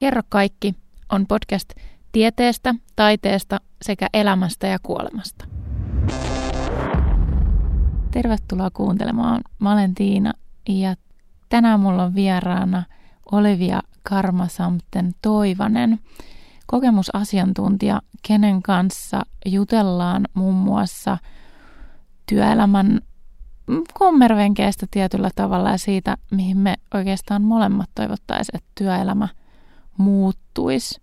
Kerro kaikki on podcast tieteestä, taiteesta sekä elämästä ja kuolemasta. Tervetuloa kuuntelemaan. Mä olen Tiina ja tänään mulla on vieraana Olivia Karma Samten Toivanen, kokemusasiantuntija, kenen kanssa jutellaan muun muassa työelämän kommervenkeistä tietyllä tavalla ja siitä, mihin me oikeastaan molemmat toivottaisiin, että työelämä muuttuisi,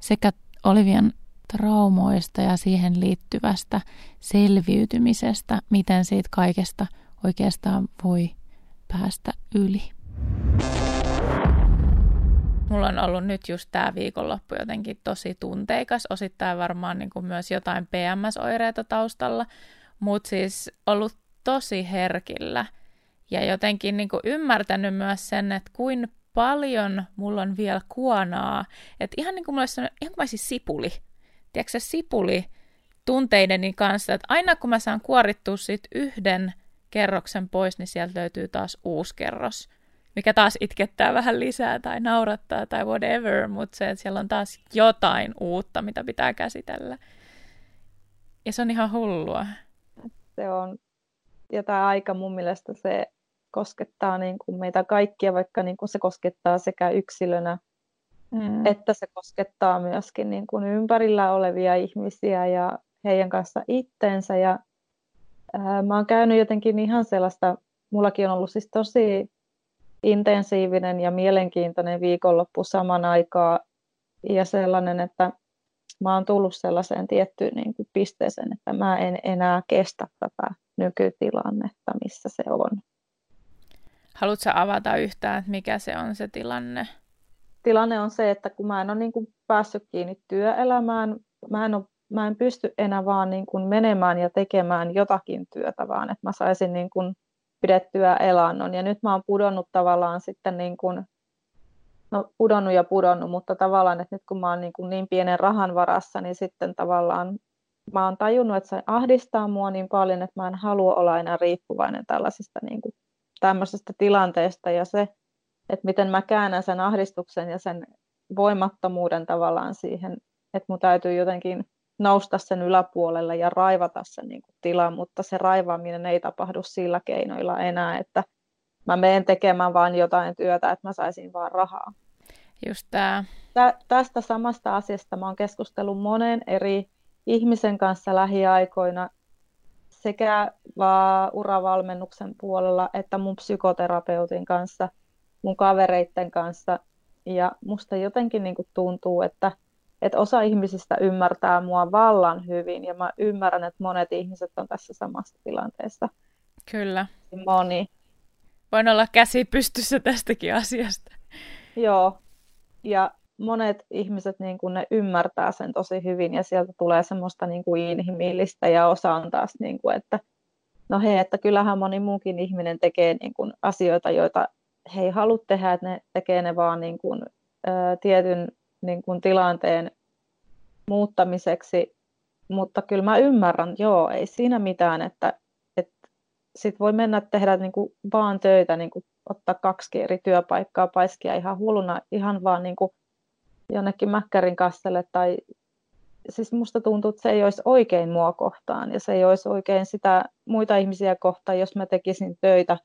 sekä Olivian traumoista ja siihen liittyvästä selviytymisestä, miten siitä kaikesta oikeastaan voi päästä yli. Mulla on ollut nyt just tää viikonloppu jotenkin tosi tunteikas, osittain varmaan niin kuin myös jotain PMS-oireita taustalla, mutta siis ollut tosi herkillä ja jotenkin niin kuin ymmärtänyt myös sen, että kuin paljon mulla on vielä kuonaa. Että ihan niin kuin mulla olisi sellainen, ihan kuin mä olisin sipuli. Tiedätkö sipuli tunteideni kanssa, että aina kun mä saan kuorittua sit yhden kerroksen pois, niin sieltä löytyy taas uusi kerros, mikä taas itkettää vähän lisää tai naurattaa tai whatever, mutta se, että siellä on taas jotain uutta, mitä pitää käsitellä. Ja se on ihan hullua. Se on, ja tämä aika mun mielestä se koskettaa niin kuin meitä kaikkia, vaikka niin kuin se koskettaa sekä yksilönä, että se koskettaa myöskin niin kuin ympärillä olevia ihmisiä ja heidän kanssa itteensä. Ja, mä oon käynyt jotenkin ihan sellaista, mullakin on ollut siis tosi intensiivinen ja mielenkiintoinen viikonloppu saman aikaan ja sellainen, että mä oon tullut sellaiseen tiettyyn niin kuin pisteeseen, että mä en enää kestä tätä nykytilannetta, missä se on. Haluatko sä avata yhtään, että mikä se on se tilanne? Tilanne on se, että kun mä en ole niin kuin päässyt kiinni työelämään, mä en pysty enää vaan niin kuin menemään ja tekemään jotakin työtä, vaan että mä saisin niin kuin pidettyä elannon. Ja nyt mä oon pudonnut tavallaan sitten, niin kuin, no pudonnut, mutta tavallaan, että nyt kun mä oon niin pienen rahan varassa, niin sitten tavallaan mä oon tajunnut, että se ahdistaa mua niin paljon, että mä en halua olla enää riippuvainen tällaisista niin kuin tämmöisestä tilanteesta, ja se, että miten mä käännän sen ahdistuksen ja sen voimattomuuden tavallaan siihen, että mun täytyy jotenkin nousta sen yläpuolelle ja raivata sen niin kuin tilan, mutta se raivaaminen ei tapahdu sillä keinoilla enää, että mä menen tekemään vaan jotain työtä, että mä saisin vaan rahaa. Just tää. Tästä samasta asiasta mä oon keskustellut monen eri ihmisen kanssa lähiaikoina, sekä uravalmennuksen puolella, että mun psykoterapeutin kanssa, mun kavereitten kanssa. Ja musta jotenkin niin kuin tuntuu, että osa ihmisistä ymmärtää mua vallan hyvin. Ja mä ymmärrän, että monet ihmiset on tässä samassa tilanteessa. Kyllä. Moni. Voin olla käsi pystyssä tästäkin asiasta. Joo. Ja monet ihmiset niin kun ne ymmärtää sen tosi hyvin ja sieltä tulee semmoista niin kuin inhimillistä ja osa on taas, niin kuin, että no hei, että kyllähän moni muukin ihminen tekee niin kuin asioita, joita he ei halua tehdä, että ne tekee ne vaan niin kuin, tietyn niin kuin tilanteen muuttamiseksi, mutta kyllä mä ymmärrän, joo, ei siinä mitään, että sit voi mennä tehdä niin kuin vaan töitä, niin kuin ottaa 2 eri työpaikkaa, paiskia ihan hulluna, ihan vaan niin kuin jonnekin mäkkärin kasselle, tai siis musta tuntuu, että se ei olisi oikein mua kohtaan, ja se ei olisi oikein sitä muita ihmisiä kohtaan, jos mä tekisin töitä,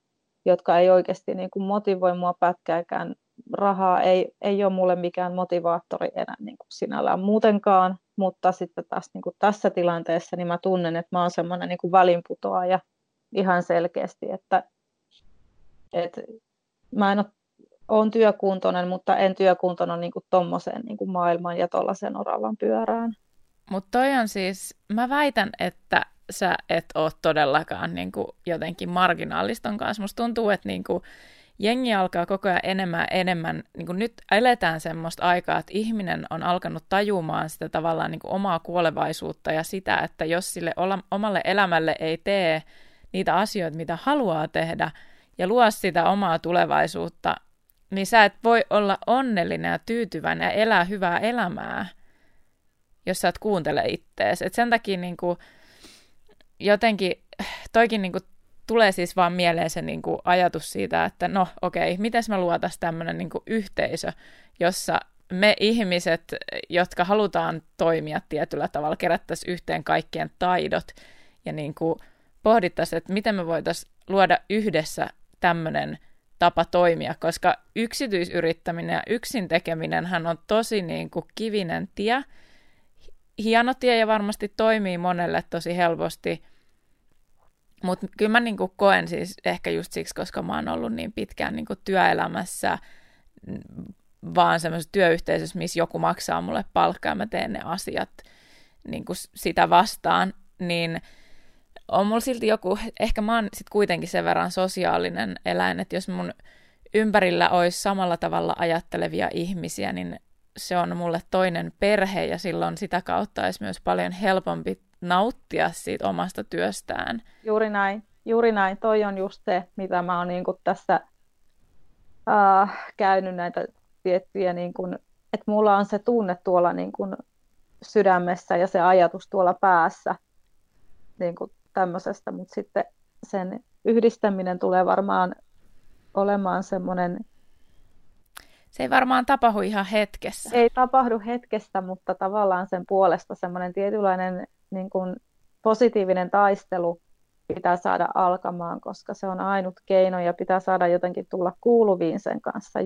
jotka ei oikeasti niin kuin motivoi mua pätkääkään. Rahaa ei ole mulle mikään motivaattori enää niin kuin sinällään muutenkaan, mutta sitten taas niin kuin tässä tilanteessa, niin mä tunnen, että mä oon semmoinen niin kuin välinputoaja ihan selkeästi, että mä en ole olen työkuntoinen, mutta en työkuntona niin kuin tommoseen niin kuin maailmaan ja tollaiseen oravan pyörään. Mutta toi on siis, mä väitän, että sä et ole todellakaan niin kuin jotenkin marginaaliston kanssa. Musta tuntuu, että niin kuin jengi alkaa koko ajan enemmän. Niin kuin nyt eletään semmoista aikaa, että ihminen on alkanut tajumaan sitä tavallaan niin kuin omaa kuolevaisuutta ja sitä, että jos sille omalle elämälle ei tee niitä asioita, mitä haluaa tehdä ja luo sitä omaa tulevaisuutta, niin sä et voi olla onnellinen ja tyytyväinen ja elää hyvää elämää, jos sä et kuuntele ittees. Et sen takia niinku, jotenkin toikin niinku, tulee siis vaan mieleen se niinku, ajatus siitä, että no okei, miten mä luotais tämmönen niinku, yhteisö, jossa me ihmiset, jotka halutaan toimia tietyllä tavalla, kerättäisiin yhteen kaikkien taidot ja niin kuin pohdittaisiin, että miten me voitaisiin luoda yhdessä tämmöinen tapa toimia, koska yksityisyrittäminen ja yksin tekeminenhän on tosi niin kuin kivinen tie, hieno tie ja varmasti toimii monelle tosi helposti, mutta kyllä mä niin kuin koen siis ehkä just siksi, koska mä oon ollut niin pitkään niin kuin työelämässä vaan semmoisessa työyhteisössä, missä joku maksaa mulle palkkaa ja mä teen ne asiat niin kuin sitä vastaan, niin on mulla silti joku, ehkä mä oon sit kuitenkin sen verran sosiaalinen eläin, että jos mun ympärillä olisi samalla tavalla ajattelevia ihmisiä, niin se on mulle toinen perhe ja silloin sitä kautta olisi myös paljon helpompi nauttia siitä omasta työstään. Juuri näin. Toi on just se, mitä mä oon niinku tässä käynyt näitä tiettyjä, niinku, että mulla on se tunne tuolla niinku sydämessä ja se ajatus tuolla päässä niinku tämmöisestä, mutta sitten sen yhdistäminen tulee varmaan olemaan semmoinen. Se ei varmaan tapahdu ihan hetkessä. Ei tapahdu hetkessä, mutta tavallaan sen puolesta semmoinen tietynlainen niin kuin positiivinen taistelu pitää saada alkamaan, koska se on ainut keino ja pitää saada jotenkin tulla kuuluviin sen kanssa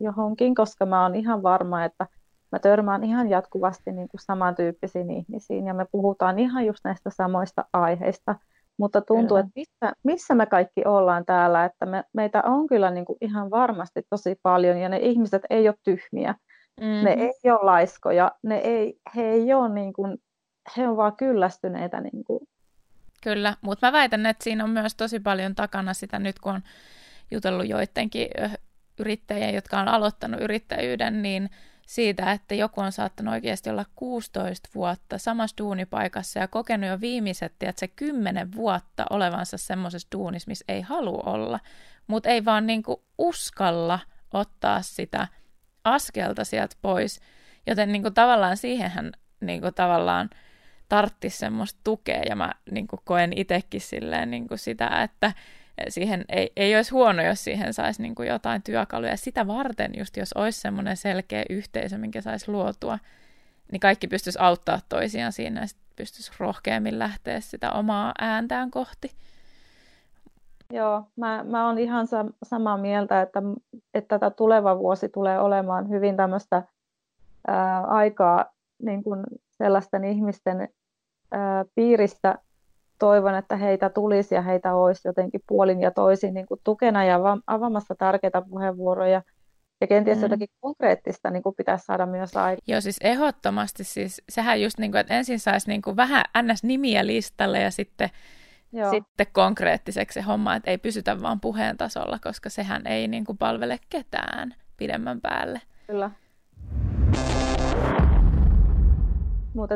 johonkin, koska mä oon ihan varma, että mä törmään ihan jatkuvasti niin kuin samantyyppisiin ihmisiin ja me puhutaan ihan just näistä samoista aiheista, mutta tuntuu, että missä me kaikki ollaan täällä, että meitä on kyllä niin kuin ihan varmasti tosi paljon ja ne ihmiset ei ole tyhmiä, ne ei ole laiskoja, he on vaan kyllästyneitä. Niin kuin. Kyllä, mutta mä väitän, että siinä on myös tosi paljon takana sitä nyt, kun on jutellut joidenkin yrittäjiä, jotka on aloittanut yrittäjyyden, niin siitä, että joku on saattanut oikeasti olla 16 vuotta samassa duunipaikassa ja kokenut jo viimeiset, että se 10 vuotta olevansa semmoisessa duunissa, missä ei halua olla, mutta ei vaan niinku uskalla ottaa sitä askelta sieltä pois. Joten niinku tavallaan siihenhän niinku tavallaan tarttisi semmoista tukea ja mä niinku koen itsekin silleen niinku sitä, että siihen ei olisi huono, jos siihen saisi niin kuin jotain työkaluja. Sitä varten just, jos olisi semmoinen selkeä yhteisö, minkä saisi luotua, niin kaikki pystyisi auttaa toisiaan siinä ja pystyisi rohkeammin lähteä sitä omaa ääntään kohti. Joo, mä oon ihan samaa mieltä, että tätä tuleva vuosi tulee olemaan hyvin tämmöistä aikaa niin kuin sellaisten ihmisten piiristä. Toivon, että heitä tulisi ja heitä olisi jotenkin puolin ja toisin niin kuin tukena ja avaamassa tärkeitä puheenvuoroja. Ja kenties jotakin konkreettista niin kuin pitäisi saada myös aikaan. Joo, siis ehdottomasti. Siis, sehän just, niin kuin, että ensin saisi niin kuin vähän nimiä listalle ja sitten konkreettiseksi se homma, että ei pysytä vaan puheen tasolla, koska sehän ei niin kuin palvele ketään pidemmän päälle. Kyllä. Mutta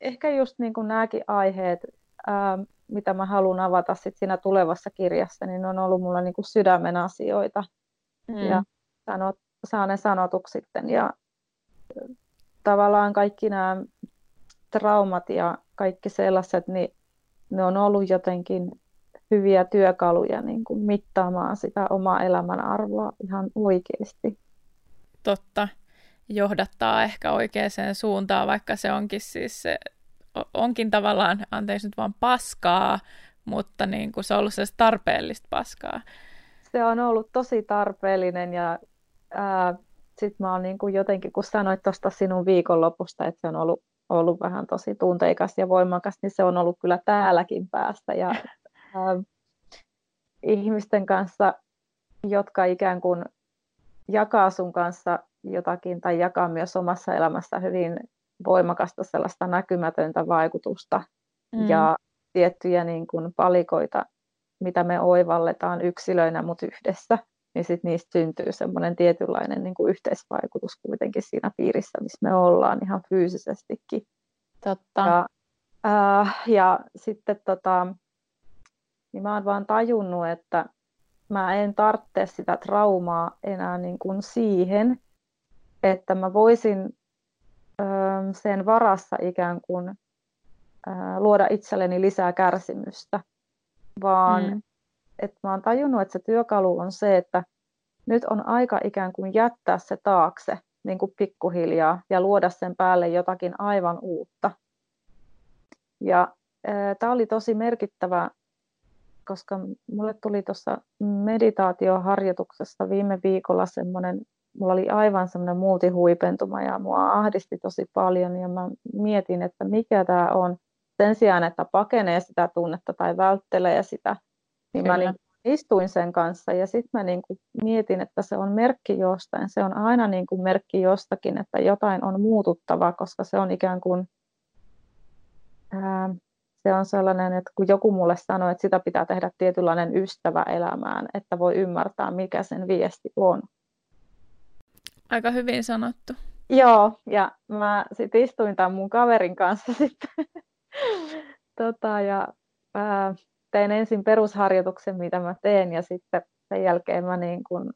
ehkä just niin kuin nämäkin aiheet, mitä mä haluan avata sit siinä tulevassa kirjassa, niin on ollut mulla niinku sydämen asioita ja saa ne sanotuksi sitten ja tavallaan kaikki nämä traumat ja kaikki sellaiset, niin ne on ollut jotenkin hyviä työkaluja niinku mittaamaan sitä omaa elämän arvoa ihan oikeasti. Totta, johdattaa ehkä oikeaan suuntaan, vaikka se onkin siis se onkin tavallaan, anteeksi nyt vaan paskaa, mutta niin kuin se on ollut sellaista tarpeellista paskaa. Se on ollut tosi tarpeellinen ja sit mä oon niin kuin jotenkin, kun sanoit tuosta sinun viikonlopusta, että se on ollut vähän tosi tunteikas ja voimakas, niin se on ollut kyllä täälläkin päästä ja ihmisten kanssa, jotka ikään kuin jakaa sun kanssa jotakin tai jakaa myös omassa elämässä hyvin voimakasta sellaista näkymätöntä vaikutusta ja tiettyjä niin kuin palikoita, mitä me oivalletaan yksilöinä, mutta yhdessä, niin sitten niistä syntyy semmoinen tietynlainen niin kuin yhteisvaikutus kuitenkin siinä piirissä, missä me ollaan ihan fyysisestikin. Totta. Ja sitten niin mä oon vaan tajunnut, että mä en tarvitse sitä traumaa enää niin kuin siihen, että mä voisin sen varassa ikään kuin luoda itselleni lisää kärsimystä, vaan että mä oon tajunnut, että se työkalu on se, että nyt on aika ikään kuin jättää se taakse niin kuin pikkuhiljaa ja luoda sen päälle jotakin aivan uutta. Ja tämä oli tosi merkittävä, koska mulle tuli tuossa meditaatioharjoituksessa viime viikolla semmoinen, mulla oli aivan semmoinen multihuipentuma ja mua ahdisti tosi paljon ja mä mietin, että mikä tämä on. Sen sijaan, että pakenee sitä tunnetta tai välttelee sitä, niin Kyllä. mä niin istuin sen kanssa ja sitten mä niin kuin mietin, että se on merkki jostain. Se on aina niin kuin merkki jostakin, että jotain on muututtava, koska se on ikään kuin... Se on sellainen, että kun joku mulle sanoo, että sitä pitää tehdä tietynlainen ystävä elämään, että voi ymmärtää, mikä sen viesti on. Aika hyvin sanottu. Joo, ja mä sit istuin tämän mun kaverin kanssa sitten. Tein ensin perusharjoituksen, mitä mä teen, ja sitten sen jälkeen mä niin kun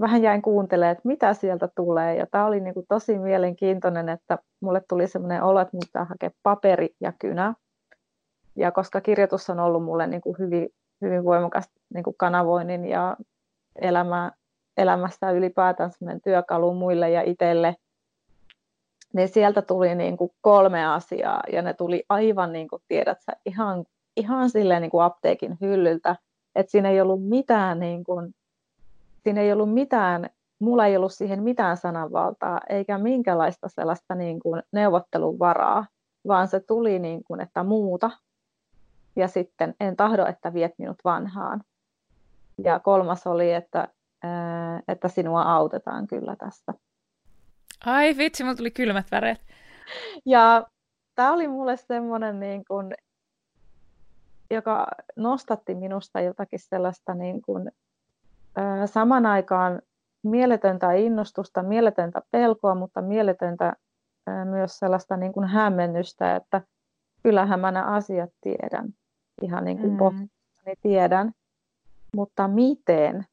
vähän jäin kuuntelemaan, että mitä sieltä tulee. Ja tämä oli niin kun tosi mielenkiintoinen, että mulle tuli sellainen olo, että mun pitää hakea paperi ja kynä. Ja koska kirjoitus on ollut mulle niin kun hyvin, hyvin voimakas niin kun kanavoinnin ja elämässä ylipäätään sellainen työkalu muille ja itselle, niin sieltä tuli niin kuin 3 asiaa, ja ne tuli aivan, niin kuin tiedät sä, ihan silleen niin kuin apteekin hyllyltä, että siinä ei ollut mitään, mulla ei ollut siihen mitään sananvaltaa, eikä minkälaista sellaista niin kuin neuvottelun varaa, vaan se tuli niin kuin, että muuta, ja sitten en tahdo, että viet minut vanhaan. Ja 3. oli, että sinua autetaan kyllä tässä. Ai vitsi, mulla tuli kylmät väreet. Ja tämä oli mulle semmoinen, niin kun, joka nostatti minusta jotakin sellaista niin kun, saman aikaan mieletöntä innostusta, mieletöntä pelkoa, mutta mieletöntä myös sellaista niin kun hämmennystä, että kyllähän mä nämä asiat tiedän, ihan niin kuin pohjastani tiedän, mutta miten?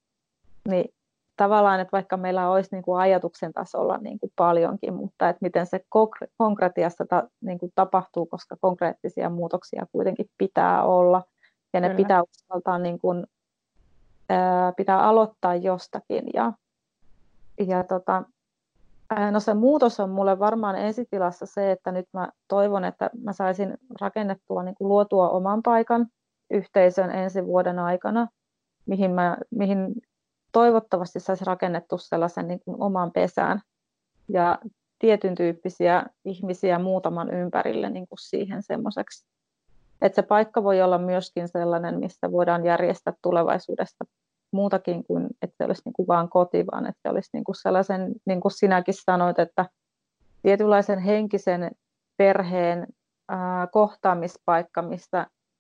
Niin tavallaan, että vaikka meillä olisi niin kuin ajatuksen tasolla niin kuin paljonkin, mutta että miten se konkretiassa niin kuin tapahtuu, koska konkreettisia muutoksia kuitenkin pitää olla. Ja ne Kyllä. pitää uskaltaa, niin kuin, pitää aloittaa jostakin. No se muutos on mulle varmaan ensitilassa se, että nyt mä toivon, että mä saisin rakennettua, niin kuin luotua oman paikan yhteisön ensi vuoden aikana, mihin toivottavasti saisi rakennettu sellaisen niin kuin oman pesään ja tietyn tyyppisiä ihmisiä muutaman ympärille niin kuin siihen semmoiseksi. Että se paikka voi olla myöskin sellainen, missä voidaan järjestää tulevaisuudesta muutakin kuin, että se olisi niin kuin vaan koti, vaan että se olisi niin kuin sellaisen, niin kuin sinäkin sanoit, että tietynlaisen henkisen perheen kohtaamispaikka,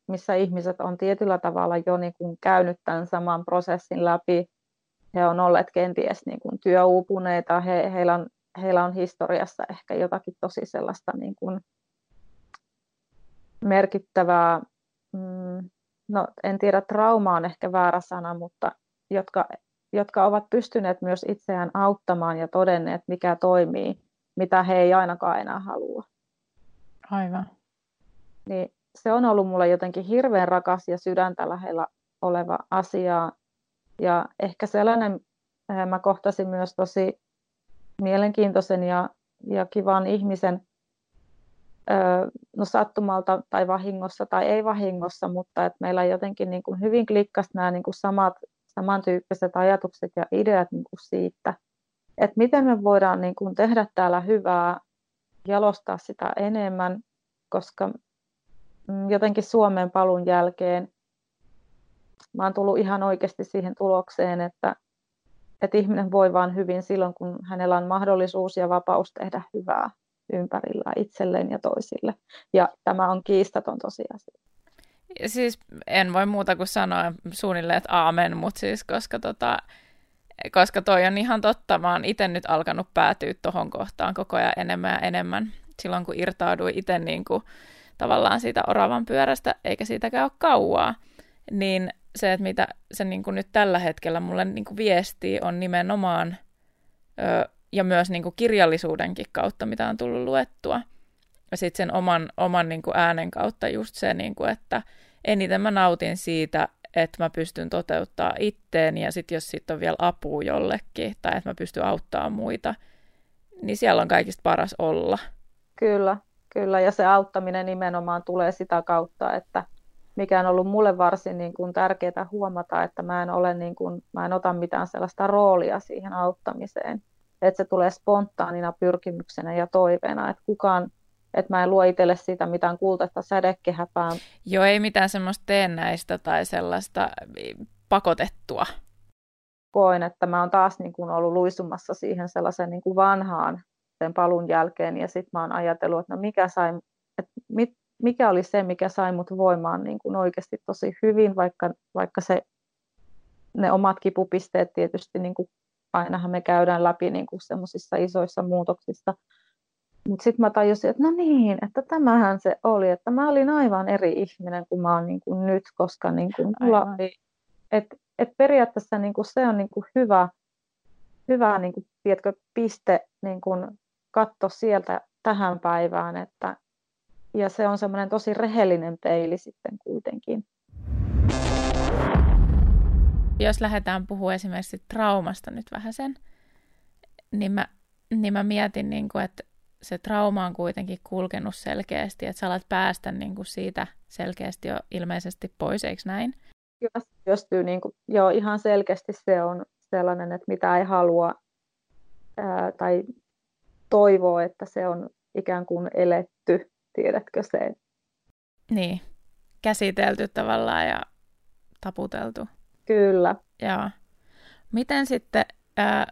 missä ihmiset on tietyllä tavalla jo niin kuin käynyt tämän saman prosessin läpi. He on olleet kenties niin kuin työuupuneita, heillä on historiassa ehkä jotakin tosi sellaista niin kuin merkittävää, en tiedä, trauma on ehkä väärä sana, mutta jotka ovat pystyneet myös itseään auttamaan ja todenneet, mikä toimii, mitä he ei ainakaan enää halua. Aivan. Niin se on ollut mulle jotenkin hirveän rakas ja sydäntä lähellä oleva asia. Ja ehkä sellainen, mä kohtasin myös tosi mielenkiintoisen ja kivan ihmisen, sattumalta tai vahingossa tai ei vahingossa, mutta että meillä jotenkin niin kuin hyvin klikkasi nämä niin kuin samantyyppiset ajatukset ja ideat niin kuin siitä, että miten me voidaan niin kuin tehdä täällä hyvää, jalostaa sitä enemmän, koska jotenkin Suomeen paluun jälkeen mä oon tullut ihan oikeasti siihen tulokseen, että ihminen voi vaan hyvin silloin, kun hänellä on mahdollisuus ja vapaus tehdä hyvää ympärillään itselleen ja toisille. Ja tämä on kiistaton tosiasia. Siis en voi muuta kuin sanoa suunnilleen, että aamen, mutta siis koska toi on ihan totta. Mä oon itse nyt alkanut päätyä tohon kohtaan koko ajan enemmän ja enemmän. Silloin kun irtauduin itse niin kuin tavallaan siitä oravan pyörästä, eikä siitäkään ole kauaa, niin se, että mitä se niin kuin nyt tällä hetkellä mulle niin kuin viestii, on nimenomaan ja myös niin kuin kirjallisuudenkin kautta, mitä on tullut luettua. Ja sitten sen oman niin kuin äänen kautta just se, niin kuin, että eniten mä nautin siitä, että mä pystyn toteuttaa itteeni, ja sitten jos siitä on vielä apua jollekin, tai että mä pystyn auttamaan muita, niin siellä on kaikista paras olla. Kyllä, kyllä. Ja se auttaminen nimenomaan tulee sitä kautta, että mikä on ollut mulle varsin niin kuin tärkeää huomata, että mä en ota mitään sellaista roolia siihen auttamiseen. Että se tulee spontaanina pyrkimyksenä ja toiveena, että mä en luo itselle siitä mitään kultaista sädekehäpään. Joo, ei mitään semmoista teennäistä tai sellaista pakotettua. Koin, että mä oon taas niin kuin ollut luisumassa siihen sellaisen niin kuin vanhaan sen palun jälkeen, ja sitten mä oon ajatellut, että mikä oli se, mikä sai mut voimaan niin kuin oikeasti tosi hyvin, vaikka ne omat kipupisteet tietysti, niin kuin ainahan me käydään läpi niin kuin semmoisissa isoissa muutoksissa. Mutta sitten mä tajusin, että no niin, että tämähän se oli, että mä olin aivan eri ihminen kuin mä oon niin kuin nyt, koska niin kuin mulla oli, että periaatteessa niin kuin se on niin kuin hyvä niin kuin, tiedätkö, piste niin kuin katso sieltä tähän päivään, että ja se on semmoinen tosi rehellinen peili sitten kuitenkin. Jos lähdetään puhumaan esimerkiksi traumasta nyt vähän sen, niin mä mietin, niin kuin, että se trauma on kuitenkin kulkenut selkeästi, että sä alat päästä niin kuin siitä selkeästi jo ilmeisesti pois, eikö näin? Kyllä, niin kuin, joo, ihan selkeästi se on sellainen, että mitä ei halua tai toivoo, että se on ikään kuin eletty, tiedätkö se? Niin, käsitelty tavallaan ja taputeltu. Kyllä. Joo. Miten sitten,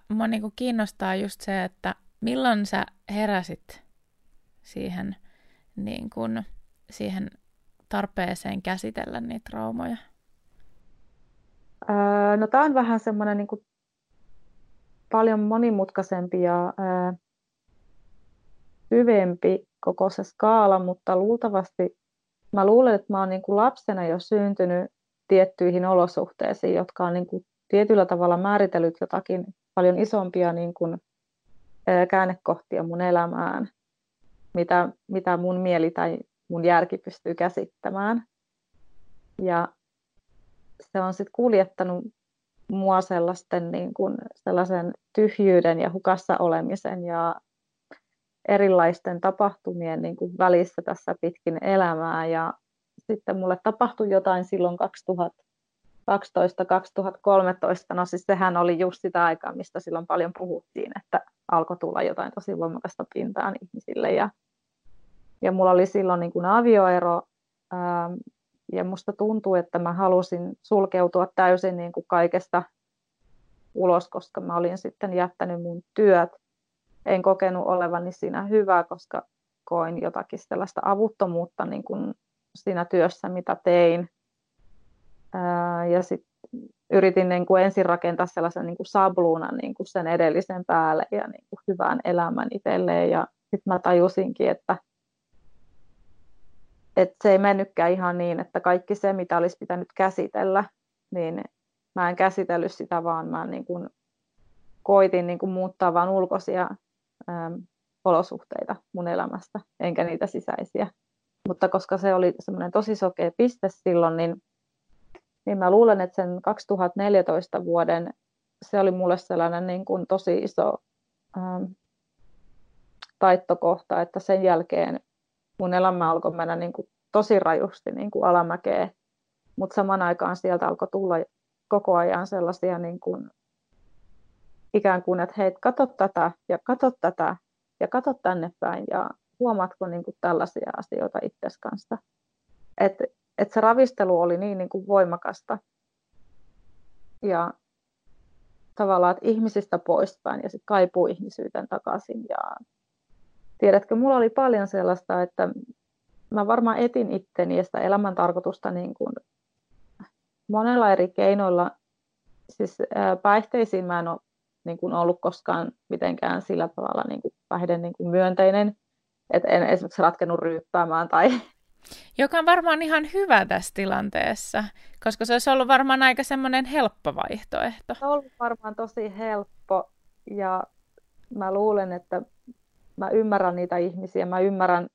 mua niin kuin kiinnostaa just se, että milloin sä heräsit siihen, niin kun, siihen tarpeeseen käsitellä niitä traumoja? No tää on vähän semmoinen niin kuin paljon monimutkaisempi ja syvempi koko se skaala, mutta luultavasti mä luulen, että mä oon niin kuin lapsena jo syntynyt tiettyihin olosuhteisiin, jotka on niin kuin tietyllä tavalla määritellyt jotakin paljon isompia niin kuin käännekohtia mun elämään, mitä mun mieli tai mun järki pystyy käsittämään. Ja se on sitten kuljettanut mua niin kun, sellaisen tyhjyyden ja hukassa olemisen ja erilaisten tapahtumien niin kun, välissä tässä pitkin elämää. Ja sitten mulle tapahtui jotain silloin 2012-2013, no siis sehän oli just sitä aikaa, mistä silloin paljon puhuttiin, että alkoi tulla jotain tosi voimakasta pintaan ihmisille. Ja mulla oli silloin niin kuin avioero, ja musta tuntui, että mä halusin sulkeutua täysin niin kuin kaikesta ulos, koska mä olin sitten jättänyt mun työt. En kokenut olevani siinä hyvää, koska koin jotakin sellaista avuttomuutta niin kuin siinä työssä, mitä tein. Ja sitten yritin niin kuin ensin rakentaa sellaisen niin kuin sabluunan niin kuin sen edellisen päälle ja niin kuin hyvän elämän itselleen. Ja sitten mä tajusinkin, että se ei mennytkään ihan niin, että kaikki se, mitä olisi pitänyt käsitellä, niin mä en käsitellyt sitä, vaan mä niin kuin koitin niin kuin muuttaa vaan ulkoisia olosuhteita mun elämästä, enkä niitä sisäisiä. Mutta koska se oli semmoinen tosi sokea piste silloin, niin mä luulen, että sen 2014 vuoden, se oli mulle sellainen niin kuin tosi iso taittokohta, että sen jälkeen mun elämä alkoi mennä niin kuin tosi rajusti niin kuin alamäkeen, mutta saman aikaan sieltä alkoi tulla koko ajan sellaisia niin kuin, ikään kuin, että hei, kato tätä ja kato tätä ja kato tänne päin ja huomaatko niin kuin tällaisia asioita itsesi kanssa. Että se ravistelu oli niin kuin voimakasta ja tavallaan ihmisistä poispäin ja sitten kaipuu ihmisyyteen takaisin. Ja tiedätkö, mulla oli paljon sellaista, että mä varmaan etin itteni ja sitä elämäntarkoitusta niin kuin monella eri keinoilla. Siis päihteisiin mä en ole niin kuin ollut koskaan mitenkään sillä tavalla niin kuin päihden niin kuin myönteinen, että en esimerkiksi ratkennut ryyppäämään tai... Joka on varmaan ihan hyvä tässä tilanteessa, koska se olisi ollut varmaan aika semmoinen helppo vaihtoehto. Se on ollut varmaan tosi helppo ja mä luulen, että mä ymmärrän niitä ihmisiä. Mä ymmärrän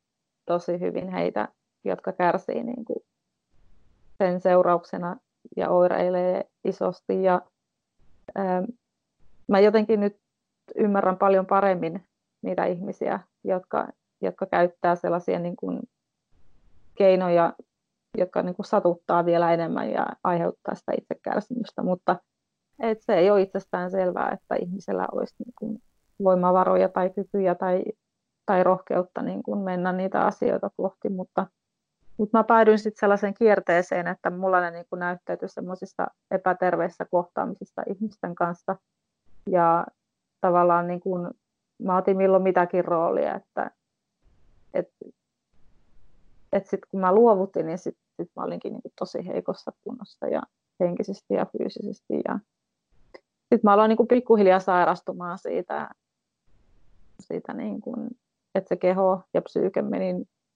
tosi hyvin heitä, jotka kärsii niin kuin sen seurauksena ja oireilee isosti. Ja mä jotenkin nyt ymmärrän paljon paremmin niitä ihmisiä, jotka käyttää sellaisia niin kuin keinoja, jotka niin kuin satuttaa vielä enemmän ja aiheuttaa sitä itsekärsimystä, mutta et se ei ole itsestään selvää, että ihmisellä olisi niin kuin voimavaroja tai kykyjä tai rohkeutta niin kuin mennä niitä asioita kohti, mutta mä päädyin sitten sellaiseen kierteeseen, että mulla ne niin kuin näyttäytyi semmoisista epäterveissä kohtaamisista ihmisten kanssa ja tavallaan niin kuin mä otin milloin mitäkin roolia, että sitten kun mä luovutin, niin sit mä olinkin niin kuin tosi heikossa kunnossa ja henkisesti ja fyysisesti. Ja sitten mä aloin niin kuin pikkuhiljaa sairastumaan siitä niin kuin, että se keho ja psyyke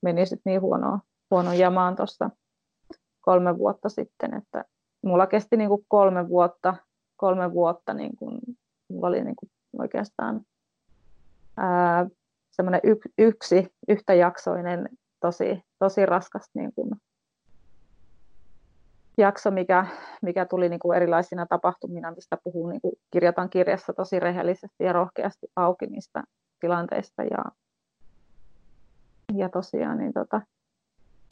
meni sitten niin huonoon jamaan tuossa 3 vuotta sitten. Että mulla kesti niin kuin 3 vuotta niin kuin, mulla oli niin kuin oikeastaan semmoinen yhtäjaksoinen tosi raskas niin kuin jakso, mikä tuli niin kuin erilaisina tapahtumina, mistä puhun, niin kuin kirjoitan kirjassa tosi rehellisesti ja rohkeasti auki niistä tilanteista ja tosiaan niin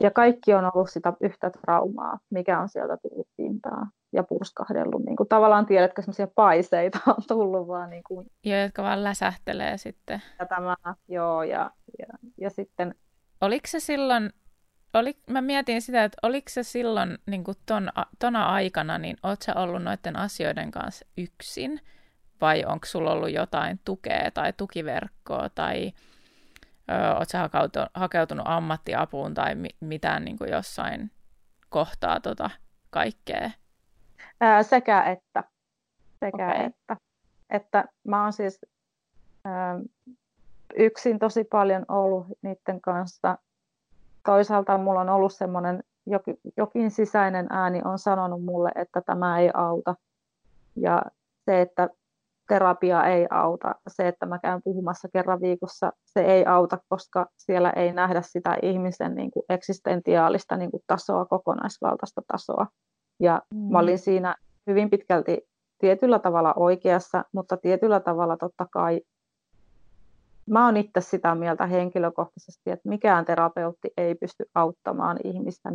ja kaikki on ollut sitä yhtä traumaa, mikä on sieltä tullut pintaan ja purskahdellut, niin kuin tavallaan tiedätkö, semmoisia paiseita on tullut vaan niin kuin joo, jotka vaan läsähtelee sitten. Ja tämä, joo, ja sitten oliko se silloin, mä mietin sitä, että oliko se silloin niin kuin tona aikana, niin ootko sä ollut noiden asioiden kanssa yksin? Vai onko sulla ollut jotain tukea tai tukiverkkoa tai ootko sä hakeutunut ammattiapuun tai mitään niin kuin jossain kohtaa kaikkea? Sekä okay. Että mä oon siis yksin tosi paljon ollut niiden kanssa. Toisaalta mulla on ollut semmoinen, jokin sisäinen ääni on sanonut mulle, että tämä ei auta. Ja se, että terapia ei auta, se, että mä käyn puhumassa kerran viikossa, se ei auta, koska siellä ei nähdä sitä ihmisen niin kuin eksistentiaalista niin kuin tasoa, kokonaisvaltaista tasoa. Ja mä olin siinä hyvin pitkälti tietyllä tavalla oikeassa, mutta tietyllä tavalla totta kai mä oon itse sitä mieltä henkilökohtaisesti, että mikään terapeutti ei pysty auttamaan ihmistä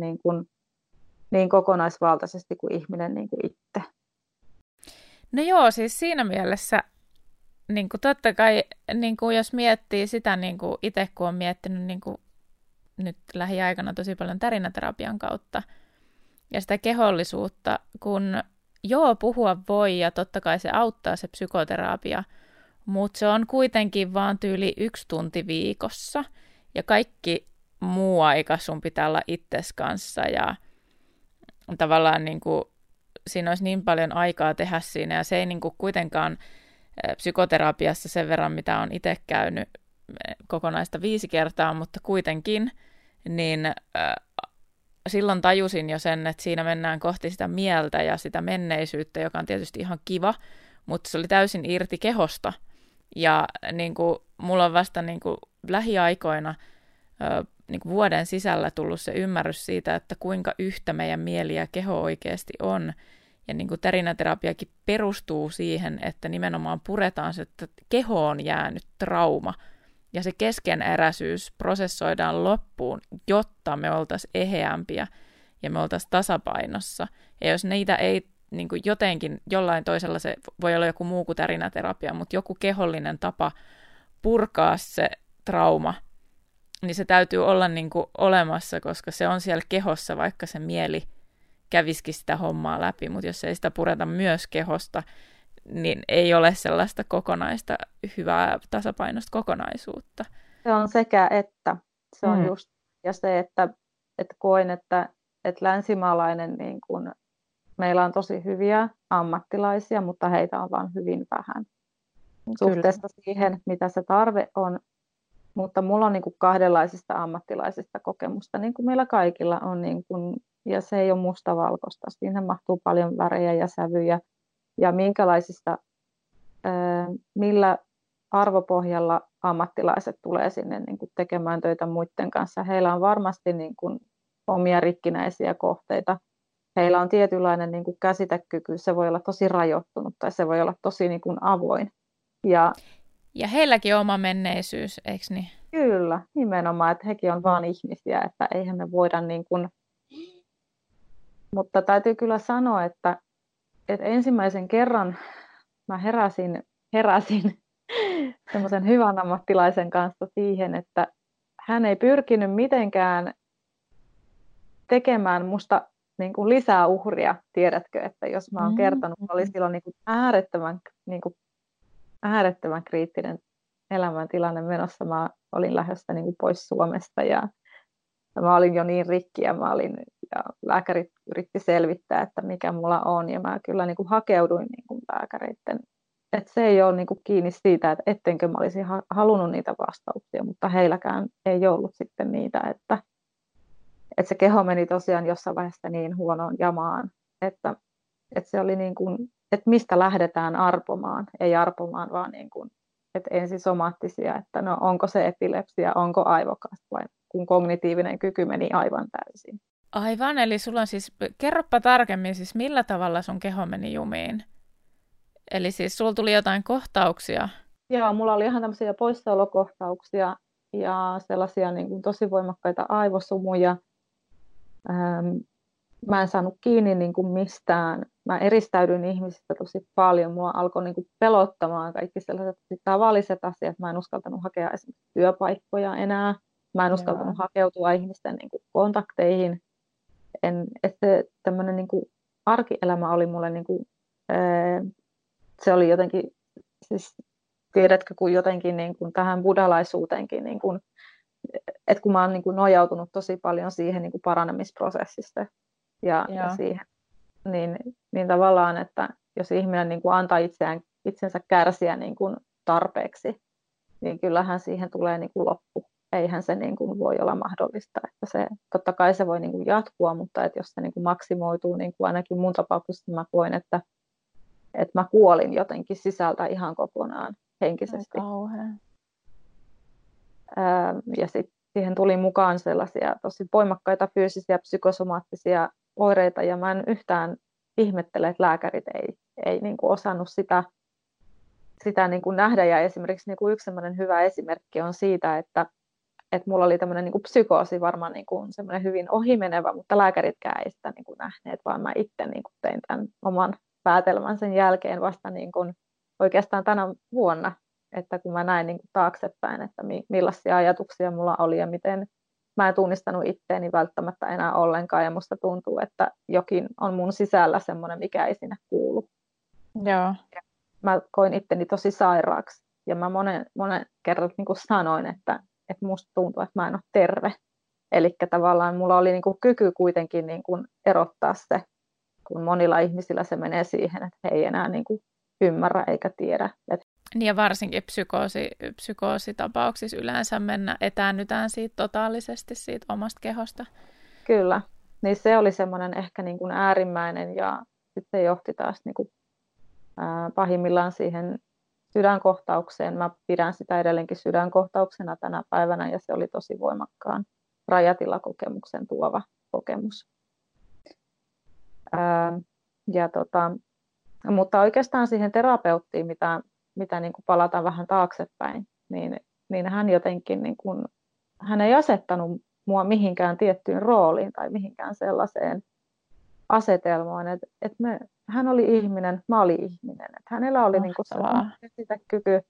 niin kokonaisvaltaisesti kuin ihminen niin kuin itse. No joo, siis siinä mielessä niin kuin totta kai, niin kuin jos miettii sitä niin kuin itse, kun on miettinyt niin kuin nyt lähiaikana tosi paljon tärinäterapian kautta ja sitä kehollisuutta, kun joo, puhua voi ja totta kai se auttaa se psykoterapia, mutta se on kuitenkin vaan tyyli 1 tunti viikossa ja kaikki muu aika sun pitää olla itses kanssa ja tavallaan niin kuin, siinä olisi niin paljon aikaa tehdä siinä ja se ei niin kuin kuitenkaan psykoterapiassa sen verran, mitä on itse käynyt kokonaista 5 kertaa, mutta kuitenkin, niin silloin tajusin jo sen, että siinä mennään kohti sitä mieltä ja sitä menneisyyttä, joka on tietysti ihan kiva, mutta se oli täysin irti kehosta. Ja niin kuin, mulla on vasta niin kuin, lähiaikoina niin kuin vuoden sisällä tullut se ymmärrys siitä, että kuinka yhtä meidän mieli ja keho oikeasti on. Ja niin kuin tärinäterapiakin perustuu siihen, että nimenomaan puretaan se, että kehoon jäänyt trauma. Ja se keskeneräisyys prosessoidaan loppuun, jotta me oltaisiin eheämpiä ja me oltaisiin tasapainossa. Ja jos niitä ei niin kuin jotenkin jollain toisella, se voi olla joku muu kuin tärinäterapia, mutta joku kehollinen tapa purkaa se trauma, niin se täytyy olla niin kuin olemassa, koska se on siellä kehossa, vaikka se mieli kävisikin sitä hommaa läpi, mutta jos ei sitä pureta myös kehosta, niin ei ole sellaista kokonaista, hyvää tasapainoista kokonaisuutta. Se on sekä että, se on just, ja se, että koen, että länsimaalainen niin kuin meillä on tosi hyviä ammattilaisia, mutta heitä on vain hyvin vähän suhteessa siihen, mitä se tarve on. Mutta mulla on niin kuin kahdenlaisista ammattilaisista kokemusta, niin kuin meillä kaikilla on, niin kuin, ja se ei ole mustavalkoista. Siinä mahtuu paljon värejä ja sävyjä, ja minkälaisista, millä arvopohjalla ammattilaiset tulee sinne niin kuin tekemään töitä muiden kanssa. Heillä on varmasti niin kuin omia rikkinäisiä kohteita. Heillä on tietynlainen niin kuin käsitekyky, se voi olla tosi rajoittunut tai se voi olla tosi niin kuin avoin. Ja Ja heilläkin on oma menneisyys, eikö niin? Kyllä, nimenomaan, että hekin on vaan ihmisiä, että eihän me voida niin kuin... Mutta täytyy kyllä sanoa, että ensimmäisen kerran mä heräsin semmoisen hyvän ammattilaisen kanssa siihen, että hän ei pyrkinyt mitenkään tekemään musta niin kuin lisää uhria, tiedätkö, että jos mä oon kertonut, oli silloin niin kuin äärettömän kriittinen elämäntilanne menossa. Mä olin lähdössä niin kuin pois Suomesta ja mä olin jo niin rikki ja lääkärit yritti selvittää, että mikä mulla on, ja mä kyllä niin kuin hakeuduin niin kuin lääkäreiden. Et se ei ole niin kuin kiinni siitä, että ettenkö mä olisin halunnut niitä vastauksia, mutta heilläkään ei ollut sitten niitä, että se keho meni tosiaan jossain vaiheessa niin huonoon jamaan, että se oli niin kuin, että mistä lähdetään arpomaan, ei arpomaan, vaan niin kuin, että ensin somaattisia, että no onko se epilepsia, onko aivokas vai kun kognitiivinen kyky meni aivan täysin. Aivan, eli sulla on siis, kerropa tarkemmin siis millä tavalla sun keho meni jumiin? Eli siis sulla tuli jotain kohtauksia? Joo, mulla oli ihan tämmöisiä poissaolokohtauksia ja sellaisia niin kuin tosi voimakkaita aivosumuja. Mä en saanut kiinni niin kuin mistään. Mä eristäydyin ihmisistä tosi paljon. Mua alkoi niin kuin pelottamaan kaikki sellaiset tavalliset asiat. Mä en uskaltanut hakea esimerkiksi työpaikkoja enää. Mä en uskaltanut hakeutua ihmisten niin kuin kontakteihin. Että tämmöinen niin kuin arkielämä oli mulle... Niin kuin, se oli jotenkin, siis tiedätkö, kun jotenkin niin kuin tähän buddhalaisuuteenkin, niin kuin, että kun mä oon niin kuin nojautunut tosi paljon siihen niin kuin paranemisprosessista ja siihen, niin tavallaan, että jos ihminen niin kuin antaa itsensä kärsiä niin kuin tarpeeksi, niin kyllähän siihen tulee niin kuin loppu. Eihän se niin kuin voi olla mahdollista. Että se, totta kai se voi niin kuin jatkua, mutta että jos se niin kuin maksimoituu, niin kuin ainakin mun tapauksessa mä koin, että mä kuolin jotenkin sisältä ihan kokonaan henkisesti. Ja sitten siihen tuli mukaan sellaisia tosi voimakkaita fyysisiä, psykosomaattisia oireita, ja mä en yhtään ihmettele, että lääkärit ei niin kuin osannut sitä niin kuin nähdä, ja esimerkiksi niin kuin yksi sellainen hyvä esimerkki on siitä, että mulla oli tämmöinen niin kuin psykoosi varmaan niin kuin semmoinen hyvin ohimenevä, mutta lääkäritkään ei sitä niin kuin nähneet, vaan mä itse niin kuin tein tämän oman päätelmän sen jälkeen vasta niin kuin oikeastaan tänä vuonna, että kun mä näin niin kuin taaksepäin, että millaisia ajatuksia mulla oli ja miten mä en tunnistanut itteeni välttämättä enää ollenkaan, ja musta tuntuu, että jokin on mun sisällä semmoinen, mikä ei sinne kuulu. Joo. Mä koin itteni tosi sairaaksi, ja mä monen kerran niin kuin sanoin, että musta tuntuu, että mä en ole terve. Eli tavallaan mulla oli niin kuin kyky kuitenkin niin kuin erottaa se, kun monilla ihmisillä se menee siihen, että he ei enää niin kuin ymmärrä eikä tiedä. Niin, ja varsinkin psykoositapauksissa yleensä etäännytään siitä totaalisesti siitä omasta kehosta. Kyllä, niin se oli semmoinen ehkä niin kuin äärimmäinen, ja sitten se johti taas niin kuin, pahimmillaan siihen sydänkohtaukseen. Mä pidän sitä edelleenkin sydänkohtauksena tänä päivänä, ja se oli tosi voimakkaan rajatilakokemuksen tuova kokemus. Mutta oikeastaan siihen terapeuttiin, mitä niin kuin palataan vähän taaksepäin, niin hän jotenkin, niin kuin, hän ei asettanut mua mihinkään tiettyyn rooliin tai mihinkään sellaiseen asetelmaan, että hän oli ihminen, mä olin ihminen, että hänellä oli niin kuin se kyky,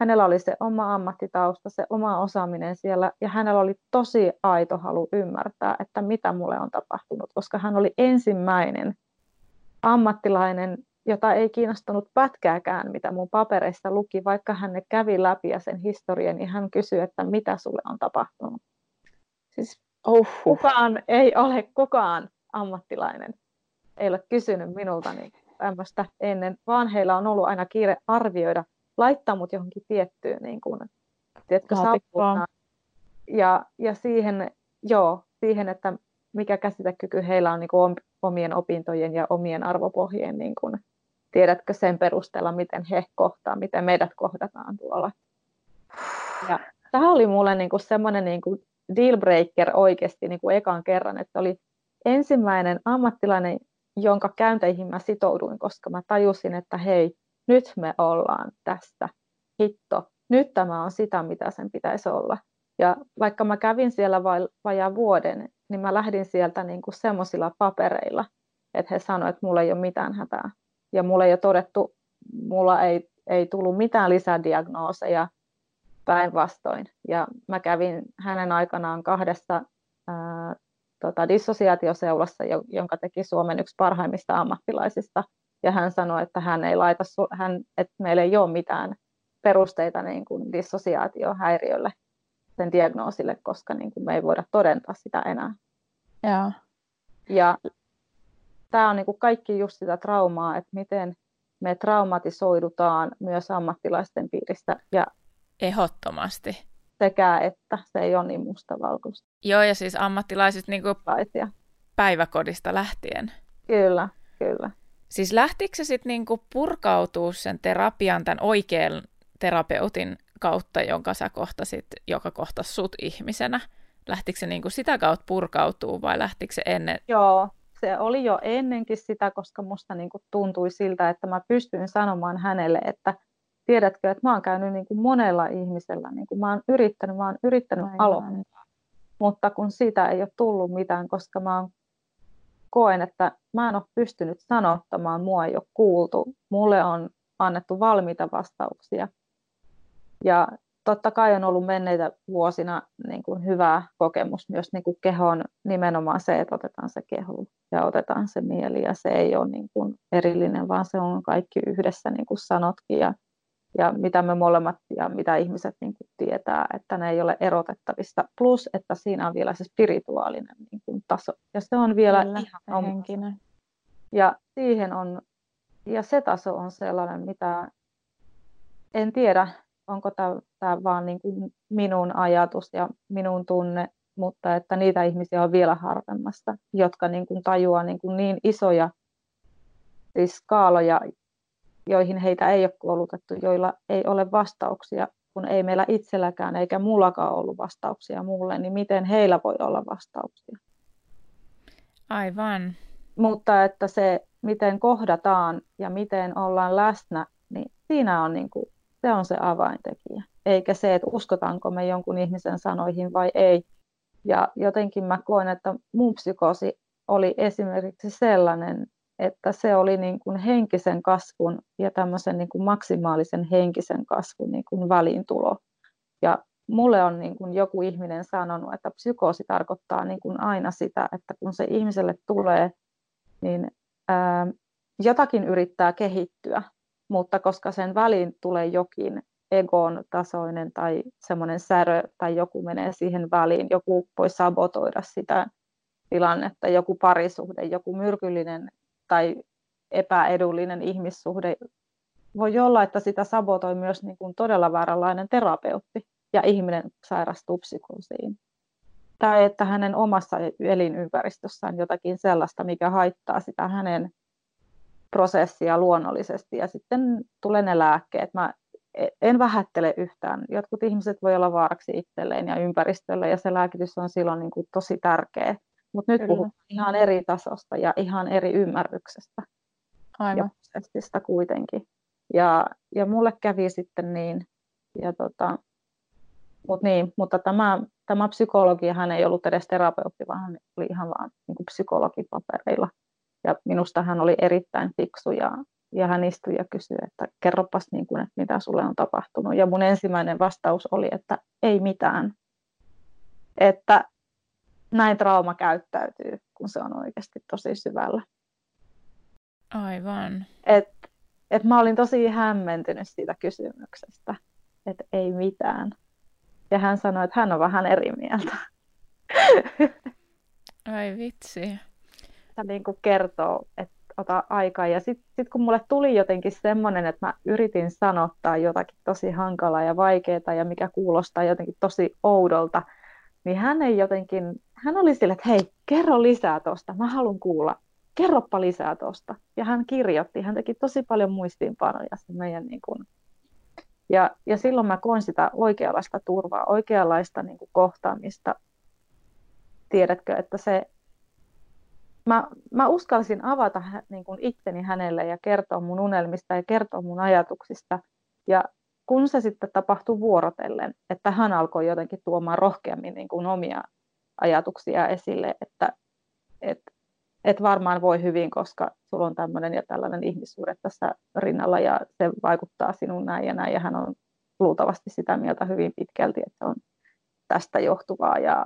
hänellä oli se oma ammattitausta, se oma osaaminen siellä, ja hänellä oli tosi aito halu ymmärtää, että mitä mulle on tapahtunut, koska hän oli ensimmäinen ammattilainen, jota ei kiinnostanut pätkääkään, mitä mun papereista luki, vaikka hän ne kävi läpi ja sen historian, niin hän kysyi, että mitä sulle on tapahtunut. Siis kukaan ei ole ammattilainen, ei ole kysynyt minulta niin tämmöistä ennen, vaan heillä on ollut aina kiire arvioida, laittaa mut johonkin tiettyyn niin kuin, tiedätkö, sappunaan. Ja siihen, että mikä käsitekyky heillä on niin kuin omien opintojen ja omien arvopohjien, niin kuin, tiedätkö, sen perusteella, miten he kohtaa, miten meidät kohdataan tuolla. Ja tämä oli mulle niin kuin semmoinen niin kuin dealbreaker oikeasti niin kuin ekan kerran, että oli ensimmäinen ammattilainen, jonka käynteihin mä sitouduin, koska mä tajusin, että hei, nyt me ollaan tässä. Hitto, nyt tämä on sitä, mitä sen pitäisi olla. Ja vaikka mä kävin siellä vajaa vuoden, niin mä lähdin sieltä niin kuin semmoisilla papereilla, että he sanoivat, että mulla ei ole mitään hätää. Ja mulla ei ole todettu, mulla ei tullut mitään lisädiagnooseja päinvastoin. Ja mä kävin hänen aikanaan 2 dissosiaatioseulassa, jonka teki Suomen yksi parhaimmista ammattilaisista. Ja hän sanoi, että että meillä ei ole mitään perusteita niin kuin dissosiaatiohäiriölle, sen diagnoosille, koska niin kuin me ei voida todentaa sitä enää. Joo. Ja tämä on niin kuin kaikki just sitä traumaa, että miten me traumatisoidutaan myös ammattilaisten piiristä. Ja ehdottomasti. Sekä että se ei ole niin mustavalkoista. Joo, ja siis ammattilaiset niin kuin päiväkodista lähtien. Kyllä, kyllä. Siis lähtikö se sitten niinku purkautuu sen terapian, tämän oikean terapeutin kautta, jonka sä kohtasit, joka kohtasi sut ihmisenä? Lähtikö se niinku sitä kautta purkautuu vai lähtikö se ennen? Joo, se oli jo ennenkin sitä, koska musta niinku tuntui siltä, että mä pystyin sanomaan hänelle, että tiedätkö, että mä oon käynyt niinku monella ihmisellä, niinku mä oon yrittänyt aloittaa, mutta kun siitä ei ole tullut mitään, koska mä oon koen, että mä en ole pystynyt sanottamaan, mua ei ole kuultu, mulle on annettu valmiita vastauksia. Ja totta kai on ollut menneitä vuosina niin kuin hyvä kokemus myös niin kuin kehon, nimenomaan se, että otetaan se keho ja otetaan se mieli ja se ei ole niin kuin erillinen, vaan se on kaikki yhdessä, niin kuin sanotkin, ja mitä me molemmat ja mitä ihmiset niin kuin tietää, että ne ei ole erotettavissa. Plus, että siinä on vielä se spirituaalinen niin kuin taso. Ja se on vielä ihan henkinen. Ja siihen on, ja se taso on sellainen, mitä en tiedä, onko tämä vaan niin kuin minun ajatus ja minun tunne, mutta että niitä ihmisiä on vielä harvemmasta, jotka niin kuin tajuaa niin isoja siis skaaloja, joihin heitä ei ole koulutettu, joilla ei ole vastauksia, kun ei meillä itselläkään eikä mullakaan ollut vastauksia mulle, niin miten heillä voi olla vastauksia? Aivan. Mutta että se, miten kohdataan ja miten ollaan läsnä, niin siinä on niin kuin, se on se avaintekijä. Eikä se, että uskotaanko me jonkun ihmisen sanoihin vai ei. Ja jotenkin mä koen, että mun psykoosi oli esimerkiksi sellainen, että se oli niin kuin henkisen kasvun ja tämmöisen niin kuin maksimaalisen henkisen kasvun niin kuin väliintulo. Ja mulle on niin kuin joku ihminen sanonut, että psykoosi tarkoittaa niin kuin aina sitä, että kun se ihmiselle tulee, niin jotakin yrittää kehittyä, mutta koska sen väliin tulee jokin egon tasoinen tai semmoinen särö tai joku menee siihen väliin, joku voi sabotoida sitä tilannetta, joku parisuhde, joku myrkyllinen tai epäedullinen ihmissuhde. Voi olla, että sitä sabotoi myös niin kuin todella vääränlainen terapeutti ja ihminen sairastuu psykoosiin. Tai että hänen omassa elinympäristössään jotakin sellaista, mikä haittaa sitä hänen prosessia luonnollisesti. Ja sitten tulee ne lääkkeet. Mä en vähättele yhtään. Jotkut ihmiset voi olla vaaraksi itselleen ja ympäristölle ja se lääkitys on silloin niin kuin tosi tärkeä. Mutta nyt puhutaan ihan eri tasosta ja ihan eri ymmärryksestä. Aivan. Ja prosessista kuitenkin. Ja mulle kävi sitten niin. Mutta tämä psykologi, hän ei ollut edes terapeutti, vaan hän oli ihan vaan niin kuin psykologipapereilla. Ja minusta hän oli erittäin fiksu ja hän istui ja kysyi, että kerropas niin kuin, että mitä sulle on tapahtunut. Ja mun ensimmäinen vastaus oli, että ei mitään. Että näin trauma käyttäytyy, kun se on oikeasti tosi syvällä. Aivan. Et mä olin tosi hämmentynyt siitä kysymyksestä, että ei mitään. Ja hän sanoi, että hän on vähän eri mieltä. Ai vitsi. Tämä niin kuin kertoo, että ota aikaa. Ja sit kun mulle tuli jotenkin semmoinen, että mä yritin sanottaa jotakin tosi hankalaa ja vaikeaa ja mikä kuulostaa jotenkin tosi oudolta, niin hän oli sille, että hei, kerro lisää tuosta, mä haluan kuulla, kerropa lisää tuosta. Ja hän kirjoitti, hän teki tosi paljon muistiinpanoja se meidän niin kuin, ja silloin mä koin sitä oikeanlaista turvaa, oikeanlaista niin kuin kohtaamista. Tiedätkö, että se, mä uskalsin avata niin kuin itseni hänelle ja kertoa mun unelmista ja kertoa mun ajatuksista ja kun se sitten tapahtui vuorotellen, että hän alkoi jotenkin tuomaan rohkeammin niin kuin omia ajatuksia esille, että varmaan voi hyvin, koska sulla on tämmöinen ja tällainen ihmissuhde tässä rinnalla ja se vaikuttaa sinun näin ja hän on luultavasti sitä mieltä hyvin pitkälti, että on tästä johtuvaa ja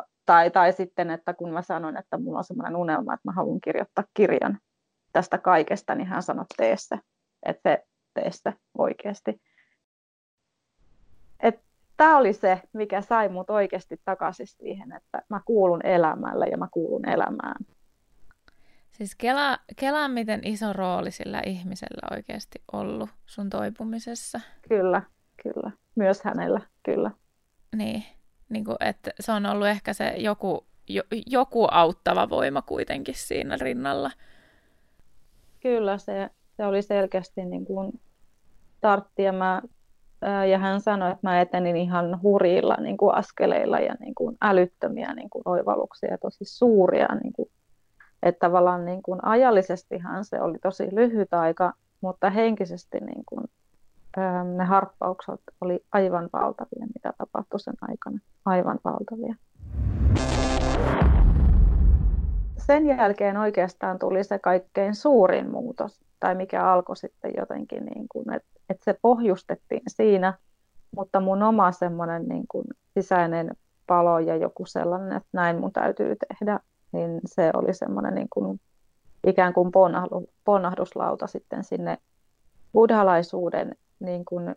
tai sitten, että kun mä sanoin, että mulla on semmoinen unelma, että mä haluan kirjoittaa kirjan tästä kaikesta, niin hän sanoi, tee se oikeasti. Tämä oli se, mikä sai mut oikeasti takaisin siihen, että mä kuulun elämälle ja mä kuulun elämään. Siis kelaa miten iso rooli sillä ihmisellä oikeasti ollut sun toipumisessa. Kyllä. Myös hänellä, kyllä. Niin kuin, että se on ollut ehkä se joku auttava voima kuitenkin siinä rinnalla. Kyllä, se oli selkeästi niin kuin startti ja hän sanoi, että mä etenin ihan hurjilla niin kuin askeleilla ja niin kuin älyttömiä niin kuin oivalluksia, tosi suuria. Niin kuin, että tavallaan niin kuin ajallisestihan se oli tosi lyhyt aika, mutta henkisesti niin kuin, ne harppaukset oli aivan valtavia, mitä tapahtui sen aikana. Aivan valtavia. Sen jälkeen oikeastaan tuli se kaikkein suurin muutos, tai mikä alkoi sitten jotenkin, niin kuin, että se pohjustettiin siinä, mutta mun oma semmoinen niin kuin sisäinen palo ja joku sellainen, että näin mun täytyy tehdä, niin se oli semmoinen niin kuin, ikään kuin ponnahduslauta sitten sinne buddhalaisuuden, niin kun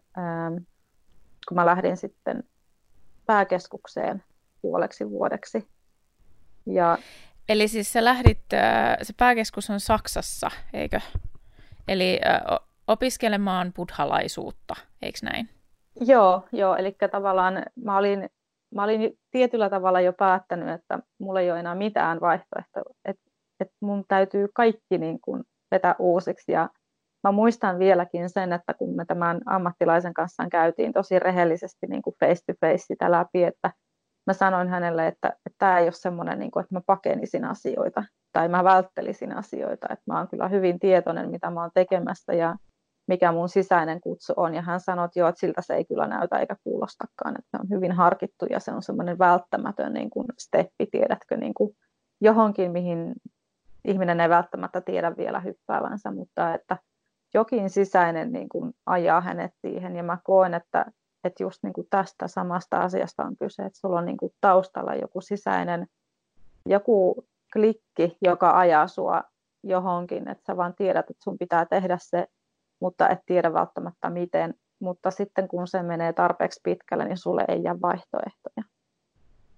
mä lähdin sitten pääkeskukseen puoleksi vuodeksi. Ja eli siis sä lähdit, se pääkeskus on Saksassa, eikö? Eli opiskelemaan buddhalaisuutta, eikö näin? Joo, eli tavallaan mä olin tietyllä tavalla jo päättänyt, että mulla ei ole enää mitään vaihtoehtoa, että mun täytyy kaikki niin kuin vetää uusiksi. Ja mä muistan vieläkin sen, että kun me tämän ammattilaisen kanssa käytiin tosi rehellisesti niin kuin face to face sitä läpi, että mä sanoin hänelle, että tämä ei ole semmoinen, niin kuin, että mä pakenisin asioita tai mä välttelisin asioita, että mä oon kyllä hyvin tietoinen, mitä mä oon tekemässä ja mikä mun sisäinen kutsu on. Ja hän sanoi, että joo, että siltä se ei kyllä näytä eikä kuulostakaan, että se on hyvin harkittu ja se on semmoinen välttämätön niin kuin steppi, tiedätkö, niin kuin johonkin, mihin ihminen ei välttämättä tiedä vielä hyppäävänsä, mutta että jokin sisäinen niin kuin ajaa hänet siihen ja mä koen, että just niin kuin tästä samasta asiasta on kyse, että sulla on niin kuin taustalla joku sisäinen, joku klikki, joka ajaa sua johonkin, että sä vaan tiedät, että sun pitää tehdä se, mutta et tiedä välttämättä miten, mutta sitten kun se menee tarpeeksi pitkälle, niin sulle ei jää vaihtoehtoja.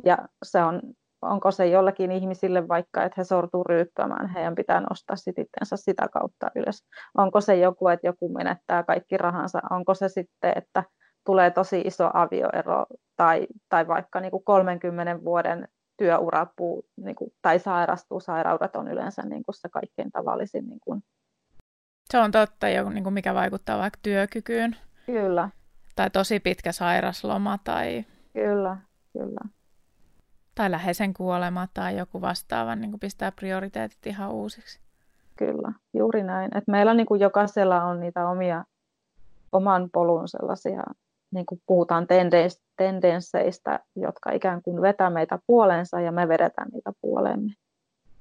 Ja se on, onko se jollakin ihmisille vaikka, että he sortuu ryyppäämään, heidän pitää nostaa itsensä sitä kautta ylös. Onko se joku, että joku menettää kaikki rahansa, onko se sitten, että tulee tosi iso avioero tai vaikka niin kuin 30 vuoden työura niin kuin, tai sairastuu, sairaudet on yleensä niin kuin se kaikkein tavallisin. Niin kuin. Se on totta, joku, niin kuin mikä vaikuttaa vaikka työkykyyn. Kyllä. Tai tosi pitkä sairasloma. Tai Kyllä. Tai läheisen kuolema tai joku vastaava niin kuin pistää prioriteetit ihan uusiksi. Kyllä, juuri näin. Et meillä niin kuin jokaisella on niitä oman polun sellaisia, niin kuin puhutaan tendensseistä, jotka ikään kuin vetää meitä puoleensa ja me vedetään niitä puoleemme.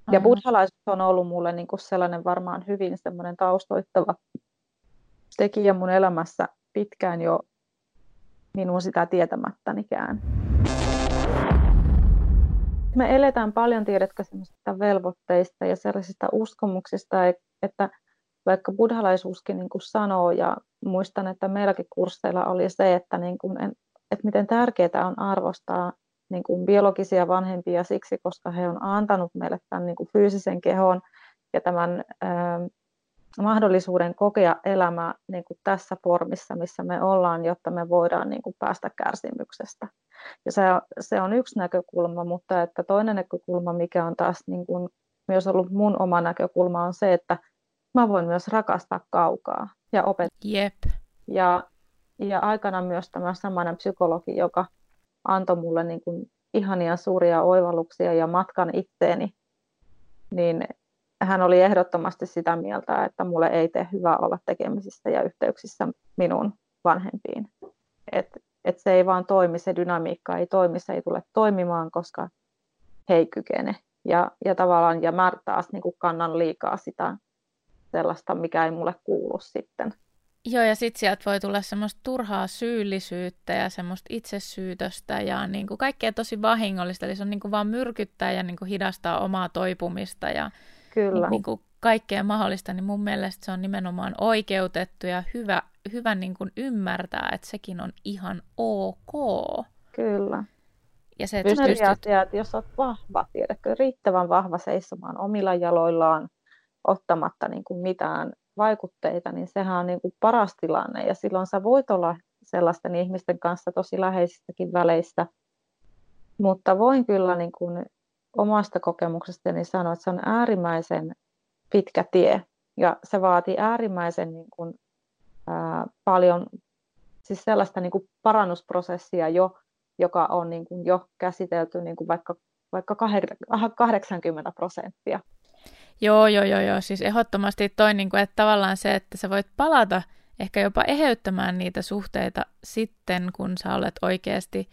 Aha. Ja buddhalaisuus on ollut mulle niin kuin sellainen varmaan hyvin semmoinen taustoittava tekijä mun elämässä pitkään jo minun sitä tietämättänikään. Me eletään paljon, tiedätkö, semmoisista velvoitteista ja sellaisista uskomuksista, että vaikka buddhalaisuuskin niin kuin sanoo, ja muistan, että meilläkin kursseilla oli se, että, niin kuin, että miten tärkeää on arvostaa niin kuin biologisia vanhempia siksi, koska he on antanut meille tämän niin kuin fyysisen kehon ja tämän mahdollisuuden kokea elämää niin kuin tässä formissa, missä me ollaan, jotta me voidaan niin kuin päästä kärsimyksestä. Ja se on yksi näkökulma, mutta että toinen näkökulma, mikä on taas niin kuin myös ollut mun oma näkökulma, on se, että mä voin myös rakastaa kaukaa ja opettaa. Yep. Ja aikana myös tämä samainen psykologi, joka antoi mulle niin kuin ihania suuria oivalluksia ja matkan itseeni, niin hän oli ehdottomasti sitä mieltä, että mulle ei tee hyvää olla tekemisissä ja yhteyksissä minun vanhempiin. Että se ei vaan toimi, se dynamiikka ei toimi, se ei tule toimimaan, koska he ei kykene. Ja tavallaan, ja mä taas niin kuin kannan liikaa sitä sellaista, mikä ei mulle kuulu sitten. Joo, ja sitten sieltä voi tulla semmoista turhaa syyllisyyttä ja semmoista itsesyytöstä ja niin kuin kaikkea tosi vahingollista. Eli se on niin kuin vaan myrkyttää ja niin kuin hidastaa omaa toipumista ja kyllä. Niin kuin kaikkea mahdollista. Niin mun mielestä se on nimenomaan oikeutettu ja hyvä niin kuin ymmärtää, että sekin on ihan ok. Kyllä. Ja se, että jos olet vahva, tiedätkö, riittävän vahva seisomaan omilla jaloillaan ottamatta niin kuin mitään vaikutteita, niin sehän on niin kuin paras tilanne. Ja silloin sä voit olla sellaisten ihmisten kanssa tosi läheisistäkin väleistä. Mutta voin kyllä niin kuin omasta kokemuksestani sanoa, että se on äärimmäisen pitkä tie. Ja se vaatii äärimmäisen niin kuin, paljon siis sellaista niin kuin parannusprosessia jo, joka on niin kuin jo käsitelty niin kuin vaikka 80%. Joo. Siis ehdottomasti toi, niin kuin, että tavallaan se, että sä voit palata ehkä jopa eheyttämään niitä suhteita sitten, kun sä olet oikeasti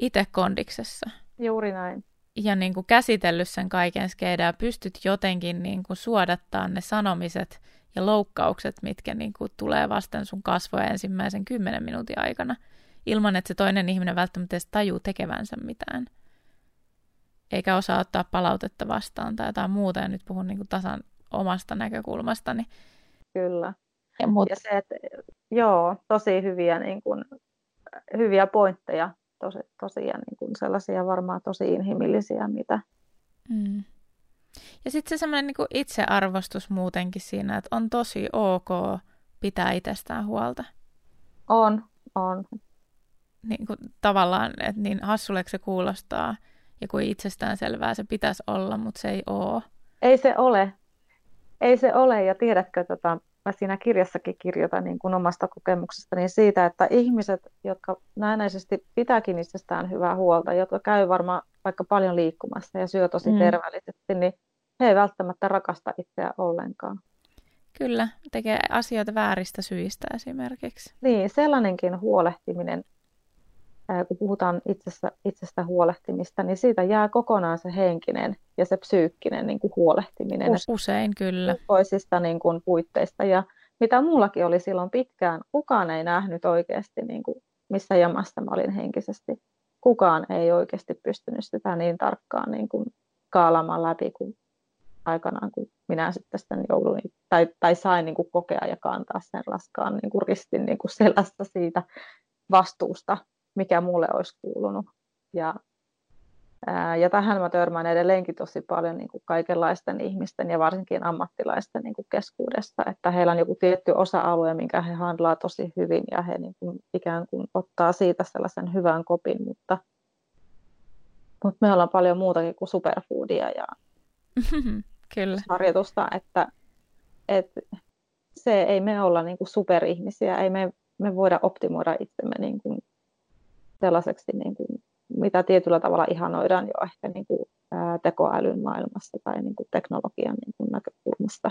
itse kondiksessa. Juuri näin. Ja niin kuin käsitellyt sen kaiken skeidään ja pystyt jotenkin niin kuin suodattaa ne sanomiset ja loukkaukset, mitkä niin kuin tulee vasten sun kasvoja ensimmäisen 10 minuutin aikana, ilman että se toinen ihminen välttämättä edes tajuu tekevänsä mitään. Eikä osaa ottaa palautetta vastaan tai jotain muuta, ja nyt puhun niin kuin tasan omasta näkökulmastani. Kyllä. Ja se, että, joo, tosi hyviä, niin kuin, hyviä pointteja, tosiaan niin kuin sellaisia varmaan tosi inhimillisiä, mitä. Mm. Ja sitten se sellainen niin kuin itsearvostus muutenkin siinä, että on tosi ok pitää itsestään huolta. On. Niin kuin, tavallaan, että niin hassuleeksi se kuulostaa. Ja kuin itsestäänselvää se pitäisi olla, mutta se ei ole. Ei se ole. Ja tiedätkö, mä siinä kirjassakin kirjoitan niin kuin omasta kokemuksestani siitä, että ihmiset, jotka näennäisesti pitääkin itsestään hyvää huolta, jotka käy varmaan vaikka paljon liikkumassa ja syö tosi terveellisesti, niin he ei välttämättä rakasta itseään ollenkaan. Kyllä, tekee asioita vääristä syistä esimerkiksi. Niin, sellainenkin huolehtiminen. Kun puhutaan itsestä huolehtimista, niin siitä jää kokonaan se henkinen ja se psyykkinen niin kuin huolehtiminen. Usein kyllä. Toisista niin kuin puitteista. Ja mitä mullakin oli silloin pitkään, kukaan ei nähnyt oikeasti, niin kuin, missä jamassa mä olin henkisesti. Kukaan ei oikeasti pystynyt sitä niin tarkkaan niin kuin kaalamaan läpi kuin aikanaan, kun minä sitten jouduin tai sain niin kuin kokea ja kantaa sen raskaan niin kuin ristin niin kuin selästä siitä vastuusta, mikä mulle olisi kuulunut. Ja tähän mä törmään edelleenkin tosi paljon niin kuin kaikenlaisten ihmisten ja varsinkin ammattilaisten niin kuin keskuudessa, että heillä on joku tietty osa-alue, minkä he handlaa tosi hyvin ja he niin kuin ikään kuin ottaa siitä sellaisen hyvän kopin, mutta me ollaan paljon muutakin kuin superfoodia ja kyllä. Harjoitusta, että se ei me olla niin kuin superihmisiä, ei me voida optimoida itsemme niin kuin sellaiseksi, niin kuin, mitä tietyllä tavalla ihanoidaan jo ehkä niin kuin, tekoälyn maailmassa tai niin kuin, teknologian niin kuin, näkökulmasta.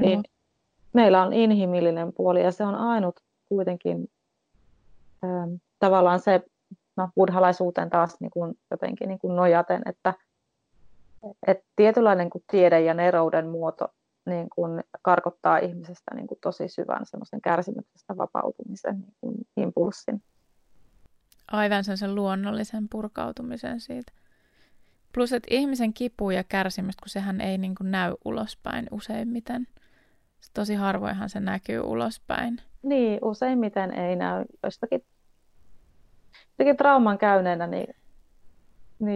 Niin, meillä on inhimillinen puoli ja se on ainut kuitenkin tavallaan se buddhalaisuuteen taas niin kuin, jotenkin niin kuin nojaten, että tietynlainen niin tiede ja nerouden muoto niin kuin, karkottaa ihmisestä niin kuin, tosi syvän semmoisen kärsimyksestä vapautumisen niin kuin, impulssin. Aivan sen luonnollisen purkautumisen siitä. Plus, että ihmisen kipu ja kärsimys, kun sehän ei niin kuin näy ulospäin useimmiten. Tosi harvoinhan se näkyy ulospäin. Niin, useimmiten ei näy. Jostakin trauman käyneenä, niin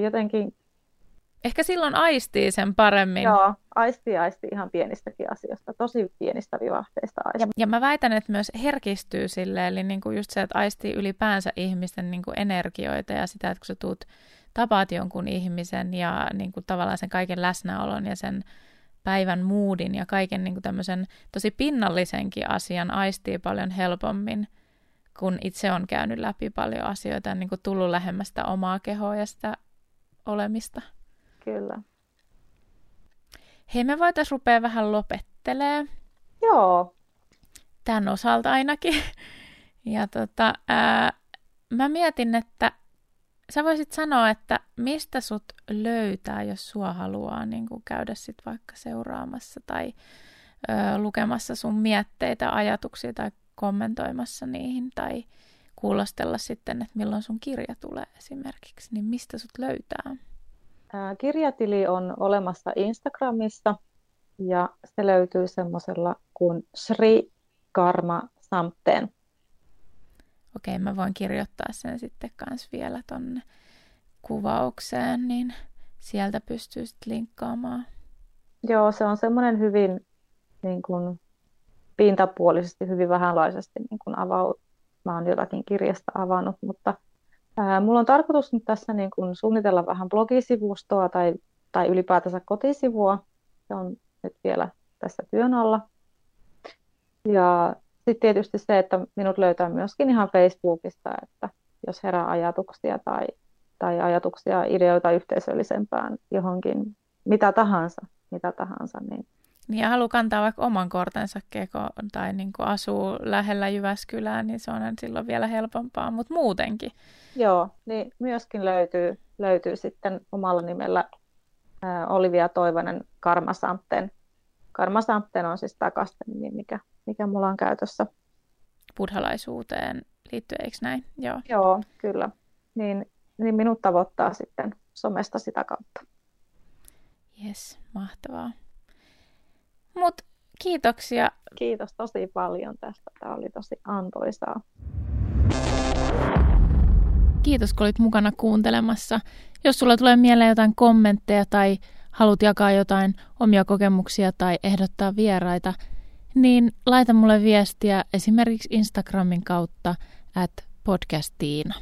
jotenkin... Ehkä silloin aistii sen paremmin. Joo, aistii ihan pienistäkin asioista, tosi pienistä vivahteista aistii. Ja mä väitän, että myös herkistyy silleen, eli niinku just se, että aistii ylipäänsä ihmisten niinku energioita ja sitä, että kun sä tapaat jonkun ihmisen ja niinku tavallaan sen kaiken läsnäolon ja sen päivän moodin ja kaiken niinku tämmöisen tosi pinnallisenkin asian aistii paljon helpommin, kun itse on käynyt läpi paljon asioita ja niinku tullut lähemmäs sitä omaa kehoa ja sitä olemista. Kyllä. Hei, me voitaisiin rupea vähän lopettelemaan. Joo. Tämän osalta ainakin. Ja mä mietin, että sä voisit sanoa, että mistä sut löytää, jos sua haluaa niin kun käydä sit vaikka seuraamassa tai lukemassa sun mietteitä, ajatuksia tai kommentoimassa niihin tai kuulostella sitten, että milloin sun kirja tulee esimerkiksi, niin mistä sut löytää? Kirjatili on olemassa Instagramista ja se löytyy semmoisella kuin Sri Karma Samten. Okei, mä voin kirjoittaa sen sitten kans vielä tonne kuvaukseen, niin sieltä pystyy sitten linkkaamaan. Joo, se on semmoinen hyvin niin kuin pintapuolisesti, hyvin vähänlaisesti niin kuin mä oon jotakin kirjasta avannut, mutta mulla on tarkoitus nyt tässä niin kuin suunnitella vähän blogisivustoa tai ylipäätänsä kotisivua. Se on nyt vielä tässä työn alla. Ja sitten tietysti se, että minut löytää myöskin ihan Facebookista, että jos herää ajatuksia tai ajatuksia, ideoita yhteisöllisempään johonkin, mitä tahansa. Niin ja haluaa kantaa vaikka oman kortensa kekoon tai niin kuin asuu lähellä Jyväskylää, niin se on silloin vielä helpompaa, mutta muutenkin. Joo, niin myöskin löytyy sitten omalla nimellä Olivia Toivanen Karma Samten. Karma Samten on siis takastenimi, mikä mulla on käytössä. Buddhalaisuuteen liittyen, eikö näin? Joo, kyllä. Niin minut tavoittaa sitten somesta sitä kautta. Jes, mahtavaa. Mut kiitoksia. Kiitos tosi paljon tästä. Tämä oli tosi antoisaa. Kiitos, kun olit mukana kuuntelemassa. Jos sulla tulee mieleen jotain kommentteja tai haluat jakaa jotain omia kokemuksia tai ehdottaa vieraita, niin laita mulle viestiä esimerkiksi Instagramin kautta @podcasttiina.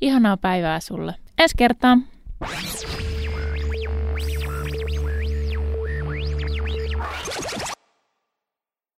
Ihanaa päivää sulle. Ensi kertaan!